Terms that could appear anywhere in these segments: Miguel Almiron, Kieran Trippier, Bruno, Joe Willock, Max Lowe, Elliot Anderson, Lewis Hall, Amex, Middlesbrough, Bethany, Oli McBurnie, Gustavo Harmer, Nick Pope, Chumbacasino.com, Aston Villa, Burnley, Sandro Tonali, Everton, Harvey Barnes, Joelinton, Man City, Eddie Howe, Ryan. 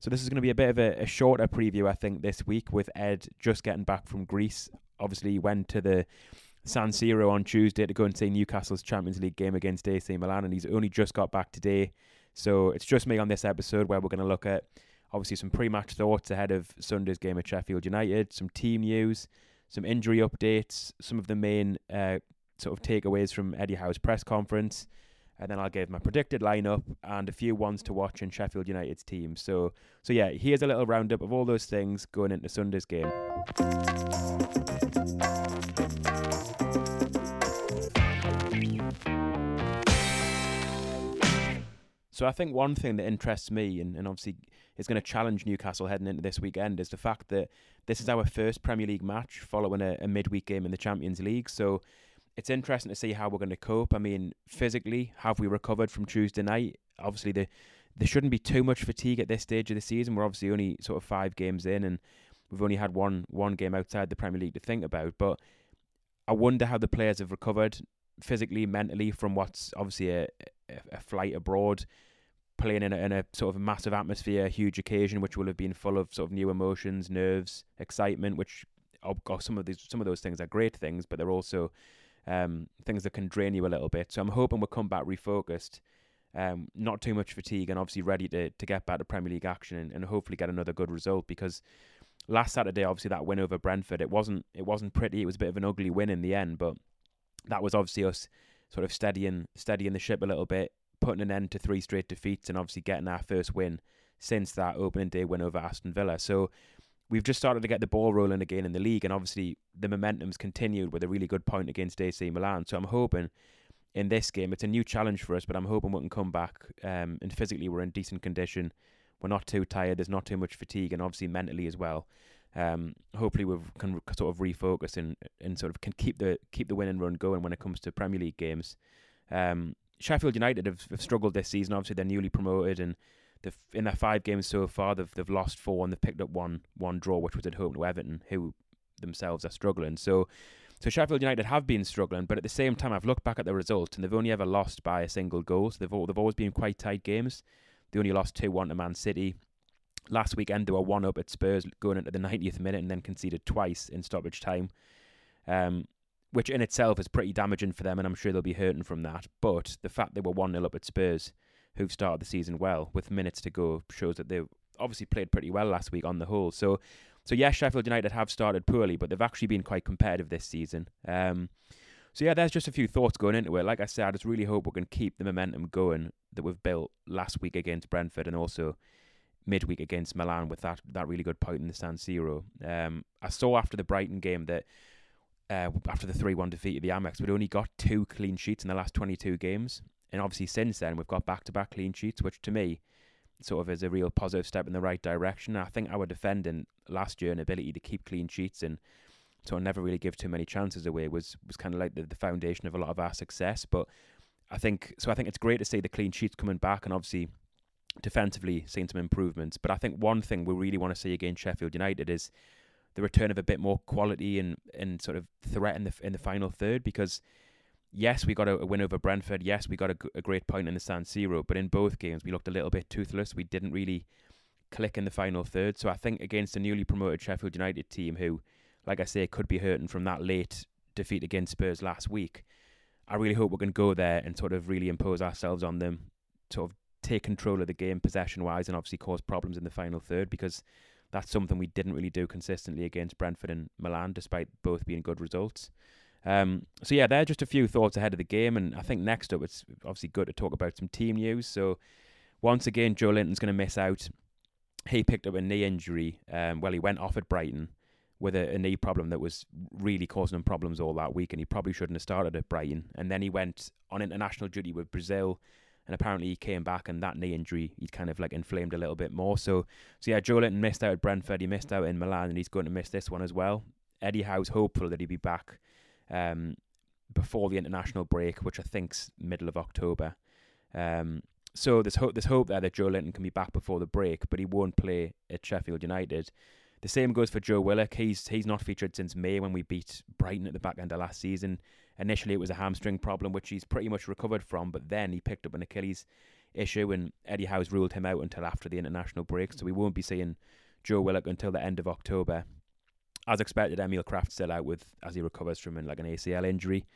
So this is going to be a bit of a shorter preview, I think, this week with Ed just getting back from Greece. Obviously he went to the San Siro on Tuesday to go and see Newcastle's Champions League game against AC Milan, and he's only just got back today. So it's just me on this episode where we're going to look at obviously some pre-match thoughts ahead of Sunday's game at Sheffield United, some team news, some injury updates, some of the main sort of takeaways from Eddie Howe's press conference. And then I'll give my predicted lineup and a few ones to watch in Sheffield United's team. So yeah, here's a little roundup of all those things going into Sunday's game. So I think one thing that interests me and obviously is going to challenge Newcastle heading into this weekend is the fact that this is our first Premier League match following a midweek game in the Champions League. So it's interesting to see how we're going to cope. I mean, physically, have we recovered from Tuesday night? Obviously, there shouldn't be too much fatigue at this stage of the season. We're obviously only sort of 5 games in and we've only had one game outside the Premier League to think about. But I wonder how the players have recovered physically, mentally from what's obviously a flight abroad, playing in a sort of massive atmosphere, a huge occasion, which will have been full of sort of new emotions, nerves, excitement, which some of those things are great things, but they're also things that can drain you a little bit. So I'm hoping we'll come back refocused, not too much fatigue, and obviously ready to get back to Premier League action and hopefully get another good result. Because last Saturday, obviously that win over Brentford, it wasn't pretty. It was a bit of an ugly win in the end, but that was obviously us sort of steadying the ship a little bit, putting an end to 3 straight defeats, and obviously getting our first win since that opening day win over Aston Villa. So we've just started to get the ball rolling again in the league, and obviously the momentum's continued with a really good point against AC Milan. So I'm hoping in this game, it's a new challenge for us, but I'm hoping we can come back and physically we're in decent condition. We're not too tired, there's not too much fatigue, and obviously mentally as well. Hopefully we can sort of refocus and sort of can keep the win and run going when it comes to Premier League games. Sheffield United have struggled this season. Obviously they're newly promoted, and in their 5 games so far, they've lost 4 and they've picked up one draw, which was at home to Everton, who themselves are struggling. So Sheffield United have been struggling, but at the same time, I've looked back at the results and they've only ever lost by a single goal. So they've always been quite tight games. They only lost 2-1 to Man City. Last weekend, they were 1-up at Spurs going into the 90th minute and then conceded twice in stoppage time, which in itself is pretty damaging for them, and I'm sure they'll be hurting from that. But the fact they were 1-0 up at Spurs, who've started the season well with minutes to go, shows that they obviously played pretty well last week on the whole. So yes, Sheffield United have started poorly, but they've actually been quite competitive this season. So yeah, there's just a few thoughts going into it. Like I said, I just really hope we can keep the momentum going that we've built last week against Brentford and also midweek against Milan with that really good point in the San Siro. I saw after the Brighton game that after the 3-1 defeat at the Amex, we'd only got 2 clean sheets in the last 22 games. And obviously since then, we've got back-to-back clean sheets, which to me sort of is a real positive step in the right direction. I think our defending last year and ability to keep clean sheets and sort of never really give too many chances away was kind of like the foundation of a lot of our success. But I think it's great to see the clean sheets coming back, and obviously defensively seeing some improvements. But I think one thing we really want to see against Sheffield United is the return of a bit more quality and sort of threat in the final third, because yes, we got a win over Brentford. Yes, we got a great point in the San Siro, but in both games we looked a little bit toothless. We didn't really click in the final third. So I think against the newly promoted Sheffield United team, who, like I say, could be hurting from that late defeat against Spurs last week, I really hope we can go there and sort of really impose ourselves on them, sort of take control of the game possession-wise, and obviously cause problems in the final third, because that's something we didn't really do consistently against Brentford and Milan, despite both being good results. So yeah, there are just a few thoughts ahead of the game, and I think next up it's obviously good to talk about some team news. So once again, Joelinton's going to miss out. He picked up a knee injury. He went off at Brighton with a knee problem that was really causing him problems all that week, and he probably shouldn't have started at Brighton. And then he went on international duty with Brazil, and apparently he came back, and that knee injury, he'd kind of like inflamed a little bit more. So yeah, Joelinton missed out at Brentford, he missed out in Milan, and he's going to miss this one as well. Eddie Howe's hopeful that he'll be back before the international break, which I think's middle of October. So there's hope there that Joelinton can be back before the break, but he won't play at Sheffield United. The same goes for Joe Willock. He's not featured since May, when we beat Brighton at the back end of last season. Initially it was a hamstring problem, which he's pretty much recovered from, but then he picked up an Achilles issue, and Eddie Howe's ruled him out until after the international break, so we won't be seeing Joe Willock until the end of October. As expected, Emil Kraft's still out as he recovers from an ACL injury.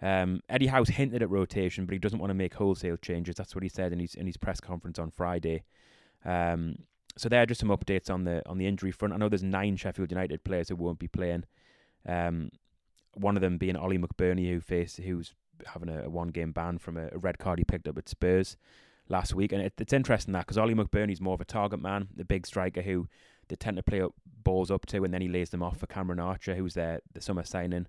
Eddie Howe's hinted at rotation, but he doesn't want to make wholesale changes. That's what he said in his press conference on Friday. So there are just some updates on the injury front. I know there's 9 Sheffield United players who won't be playing. One of them being Oli McBurnie, who's having a one-game ban from a red card he picked up at Spurs last week. And it's interesting that, because Oli McBurnie's more of a target man, the big striker who they tend to play up balls up to, and then he lays them off for Cameron Archer, who's the summer signing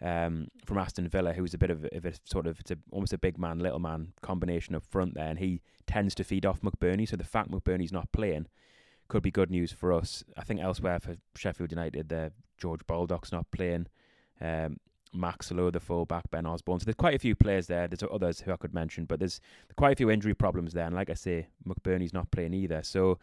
from Aston Villa, who's a bit of a sort of, it's almost a big man, little man combination up front there, and he tends to feed off McBurnie. So the fact McBurnie's not playing could be good news for us. I think elsewhere for Sheffield United, George Baldock's not playing, Max Lowe, the full-back, Ben Osborne. So there's quite a few players there. There's others who I could mention, but there's quite a few injury problems there. And like I say, McBurnie's not playing either. So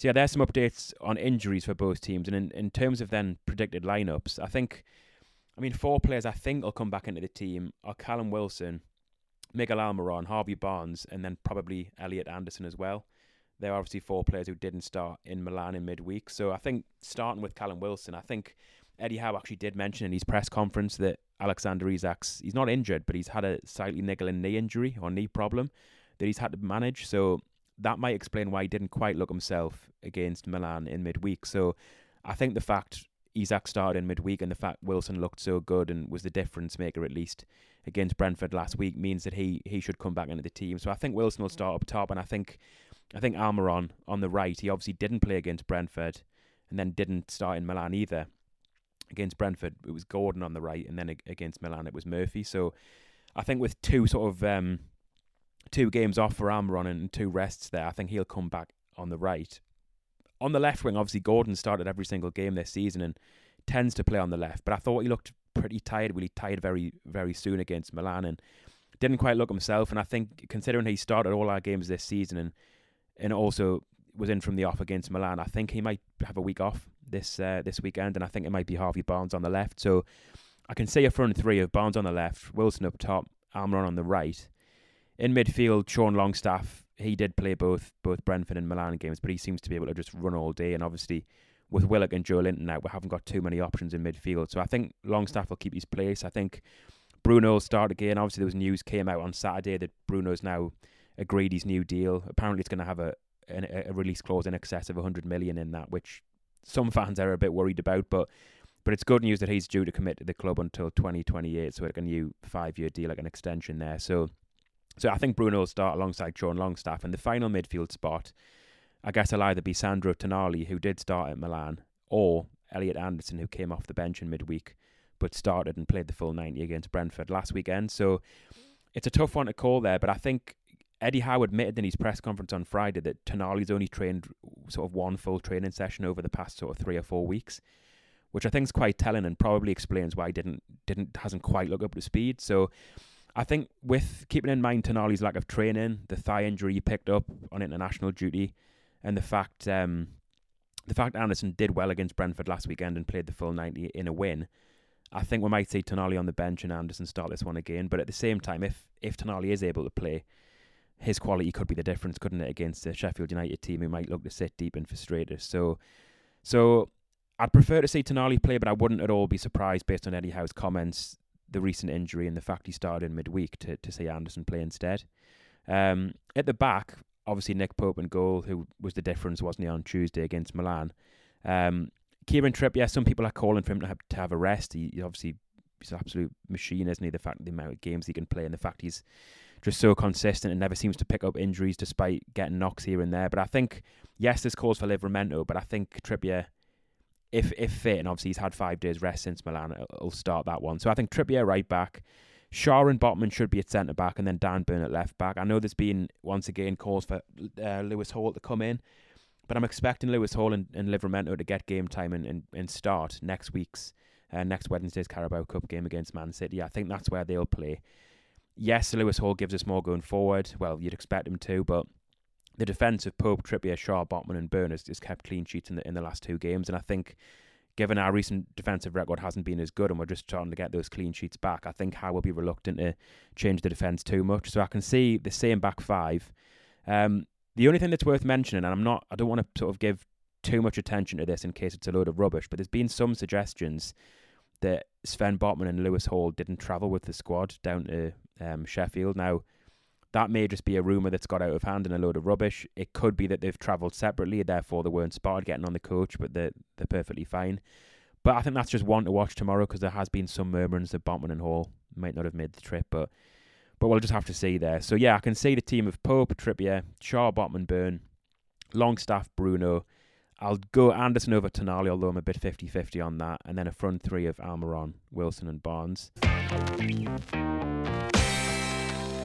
yeah, there's some updates on injuries for both teams. And in terms of then predicted lineups, I mean, 4 players I think will come back into the team are Callum Wilson, Miguel Almiron, Harvey Barnes, and then probably Elliot Anderson as well. They're obviously 4 players who didn't start in Milan in midweek. So I think starting with Callum Wilson, I think Eddie Howe actually did mention in his press conference that Alexander Isak's, he's not injured, but he's had a slightly niggling knee injury or knee problem that he's had to manage. So that might explain why he didn't quite look himself against Milan in midweek. So I think the fact Isak started in midweek and the fact Wilson looked so good and was the difference maker, at least against Brentford last week, means that he should come back into the team. So I think Wilson will start up top, and I think Almiron on the right. He obviously didn't play against Brentford and then didn't start in Milan either. Against Brentford it was Gordon on the right, and then against Milan it was Murphy. So I think with two sort of 2 games off for Almiron and 2 rests there, I think he'll come back on the right. On the left wing, obviously, Gordon started every single game this season and tends to play on the left. But I thought he looked pretty tired, really tired very, very soon against Milan, and didn't quite look himself. And I think considering he started all our games this season and also was in from the off against Milan, I think he might have a week off this weekend. And I think it might be Harvey Barnes on the left. So I can see a front 3 of Barnes on the left, Wilson up top, Almiron on the right. In midfield, Sean Longstaff, he did play both Brentford and Milan games, but he seems to be able to just run all day. And obviously, with Willock and Joelinton out, we haven't got too many options in midfield. So I think Longstaff will keep his place. I think Bruno will start again. Obviously, there was news came out on Saturday that Bruno's now agreed his new deal. Apparently, it's going to have a release clause in excess of 100 million in that, which some fans are a bit worried about. But it's good news that he's due to commit to the club until 2028, so like a new 5-year deal, like an extension there. So I think Bruno will start alongside Sean Longstaff. And the final midfield spot, I guess, will either be Sandro Tonali, who did start at Milan, or Elliot Anderson, who came off the bench in midweek but started and played the full 90 against Brentford last weekend. So it's a tough one to call there, but I think Eddie Howe admitted in his press conference on Friday that Tonali's only trained sort of one full training session over the past sort of 3 or 4 weeks, which I think is quite telling and probably explains why he hasn't quite looked up to speed. So I think with keeping in mind Tonali's lack of training, the thigh injury he picked up on international duty, and the fact Anderson did well against Brentford last weekend and played the full 90 in a win, I think we might see Tonali on the bench and Anderson start this one again. But at the same time, if Tonali is able to play, his quality could be the difference, couldn't it, against the Sheffield United team who might look to sit deep and frustrate us. So I'd prefer to see Tonali play, but I wouldn't at all be surprised based on Eddie Howe's comments, the recent injury and the fact he started in midweek, to see Anderson play instead. At the back, obviously Nick Pope in goal, who was the difference, wasn't he, on Tuesday against Milan. Kieran Trippier, some people are calling for him to have a rest. He obviously, he's an absolute machine, isn't he? The fact, the amount of games he can play, and the fact he's just so consistent and never seems to pick up injuries despite getting knocks here and there. But I think, yes, this calls for Livramento, but I think Trippier, if fit, and obviously he's had 5 days rest since Milan, will start that one. So I think Trippier right back, Shaw and Botman should be at centre back, and then Dan Burn at left back. I know there's been, once again, calls for Lewis Hall to come in, but I'm expecting Lewis Hall and Livramento to get game time and start next Wednesday's Carabao Cup game against Man City. I think that's where they'll play. Yes, Lewis Hall gives us more going forward. Well, you'd expect him to, but the defence of Pope, Trippier, Shaw, Botman and Burn has kept clean sheets in the last two games. And I think, given our recent defensive record hasn't been as good and we're just starting to get those clean sheets back, I think Howe will be reluctant to change the defence too much. So I can see the same back five. The only thing that's worth mentioning, and I don't want to sort of give too much attention to this in case it's a load of rubbish, but there's been some suggestions that Sven Botman and Lewis Hall didn't travel with the squad down to Sheffield. Now, that may just be a rumour that's got out of hand and a load of rubbish. It could be that they've travelled separately, therefore they weren't spotted getting on the coach, but they're perfectly fine. But I think that's just one to watch tomorrow, because there has been some murmurings that Botman and Hall might not have made the trip, but we'll just have to see there. So yeah, I can see the team of Pope, Trippier, Shaw, Botman, Byrne, Longstaff, Bruno. I'll go Anderson over Tonali, although I'm a bit 50-50 on that. And then a front three of Almiron, Wilson and Barnes.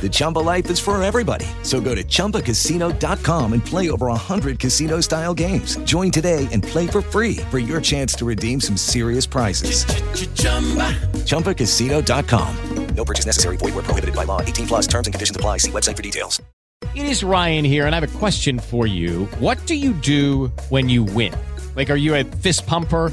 The Chumba life is for everybody. So go to ChumbaCasino.com and play over 100 casino-style games. Join today and play for free for your chance to redeem some serious prizes. Ch-ch-chumba. ChumbaCasino.com. No purchase necessary. Void where prohibited by law. 18+ terms and conditions apply. See website for details. It is Ryan here, and I have a question for you. What do you do when you win? Like, are you a fist pumper?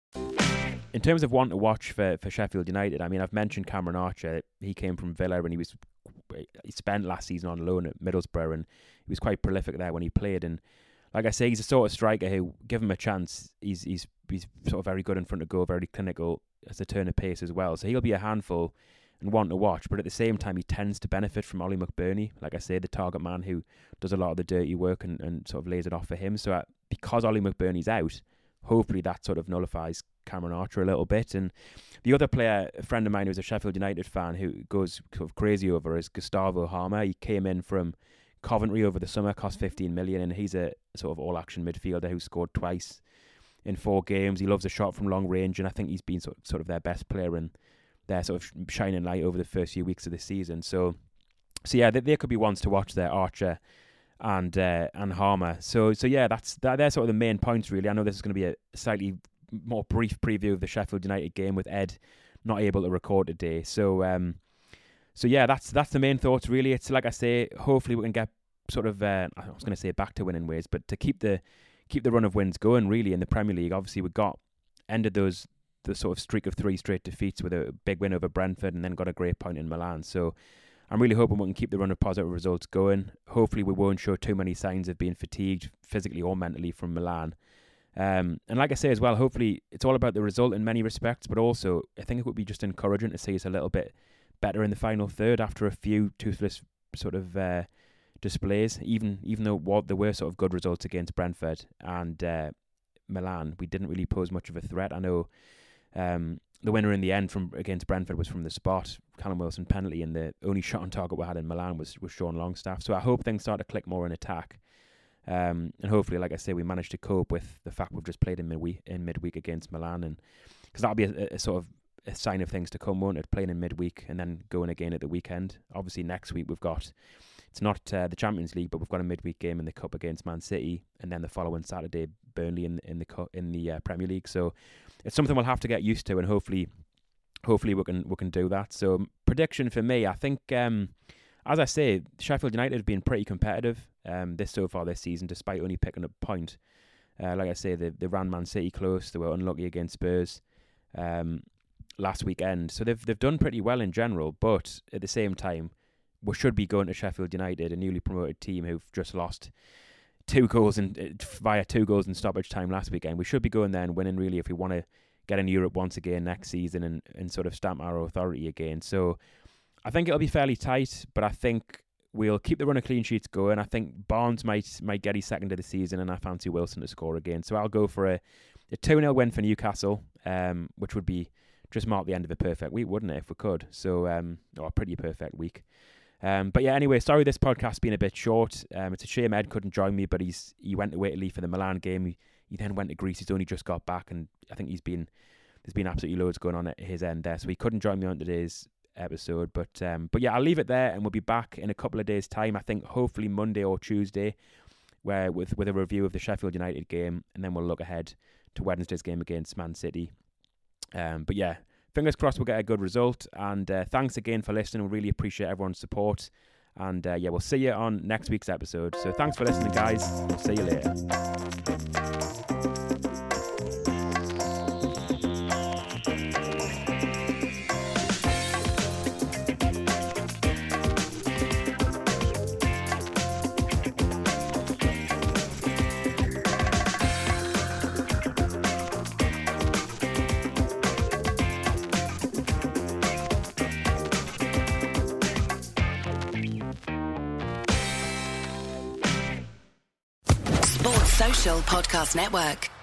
In terms of one to watch for Sheffield United, I mean, I've mentioned Cameron Archer. He came from Villa and he spent last season on loan at Middlesbrough, and he was quite prolific there when he played. And like I say, he's a sort of striker who, give him a chance, he's sort of very good in front of goal, very clinical as a turn of pace as well. So he'll be a handful and one to watch. But at the same time, he tends to benefit from Oli McBurnie, like I say, the target man who does a lot of the dirty work and sort of lays it off for him. So because Oli McBurnie's out, hopefully that sort of nullifies Cameron Archer a little bit. And the other player, a friend of mine who's a Sheffield United fan who goes sort of crazy over, is Gustavo Harmer. He came in from Coventry over the summer, cost 15 million, and he's a sort of all-action midfielder who scored twice in 4 games. He loves a shot from long range, and I think he's been sort of their best player and their sort of shining light over the first few weeks of the season. So yeah, there could be ones to watch there, Archer and Harmer. So yeah, they're sort of the main points, really. I know this is going to be a slightly more brief preview of the Sheffield United game with Ed not able to record today. So So yeah, that's the main thoughts really. It's like I say, hopefully we can get sort of I was going to say back to winning ways, but to keep the run of wins going really in the Premier League. Obviously we ended the sort of streak of 3 straight defeats with a big win over Brentford and then got a great point in Milan. So I'm really hoping we can keep the run of positive results going. Hopefully we won't show too many signs of being fatigued physically or mentally from Milan. And like I say as well, hopefully it's all about the result in many respects, but also I think it would be just encouraging to see us a little bit better in the final third after a few toothless sort of displays, even though there were sort of good results against Brentford and Milan. We didn't really pose much of a threat. I know the winner in the end from against Brentford was from the spot, Callum Wilson penalty, and the only shot on target we had in Milan was Sean Longstaff. So I hope things start to click more in attack. And hopefully, like I say, we managed to cope with the fact we've just played in midweek against Milan, and because that'll be a sort of a sign of things to come, won't it? Playing in midweek and then going again at the weekend. Obviously, next week we've got, it's not the Champions League, but we've got a midweek game in the Cup against Man City, and then the following Saturday Burnley in the Premier League. So it's something we'll have to get used to, and hopefully we can do that. So prediction for me, I think. As I say, Sheffield United have been pretty competitive so far this season, despite only picking up a point. Like I say, they ran Man City close. They were unlucky against Spurs last weekend. So they've done pretty well in general, but at the same time, we should be going to Sheffield United, a newly promoted team who've just lost 2 goals via 2 goals in stoppage time last weekend. We should be going there and winning, really, if we want to get in Europe once again next season and sort of stamp our authority again. So I think it'll be fairly tight, but I think we'll keep the run of clean sheets going. I think Barnes might get his second of the season, and I fancy Wilson to score again. So I'll go for a 2-0 win for Newcastle, which would be just mark the end of a perfect week, wouldn't it, if we could? So, or a pretty perfect week. But yeah, anyway, sorry this podcast's been a bit short. It's a shame Ed couldn't join me, but he went to Italy for the Milan game. He then went to Greece. He's only just got back, and I think there's been absolutely loads going on at his end there. So he couldn't join me on today's episode, but yeah, I'll leave it there, and we'll be back in a couple of days' time. I think hopefully Monday or Tuesday, where with a review of the Sheffield United game, and then we'll look ahead to Wednesday's game against Man City. But yeah, fingers crossed we'll get a good result, and thanks again for listening. We really appreciate everyone's support, and yeah, we'll see you on next week's episode. So thanks for listening, guys. We'll see you later. Podcast Network.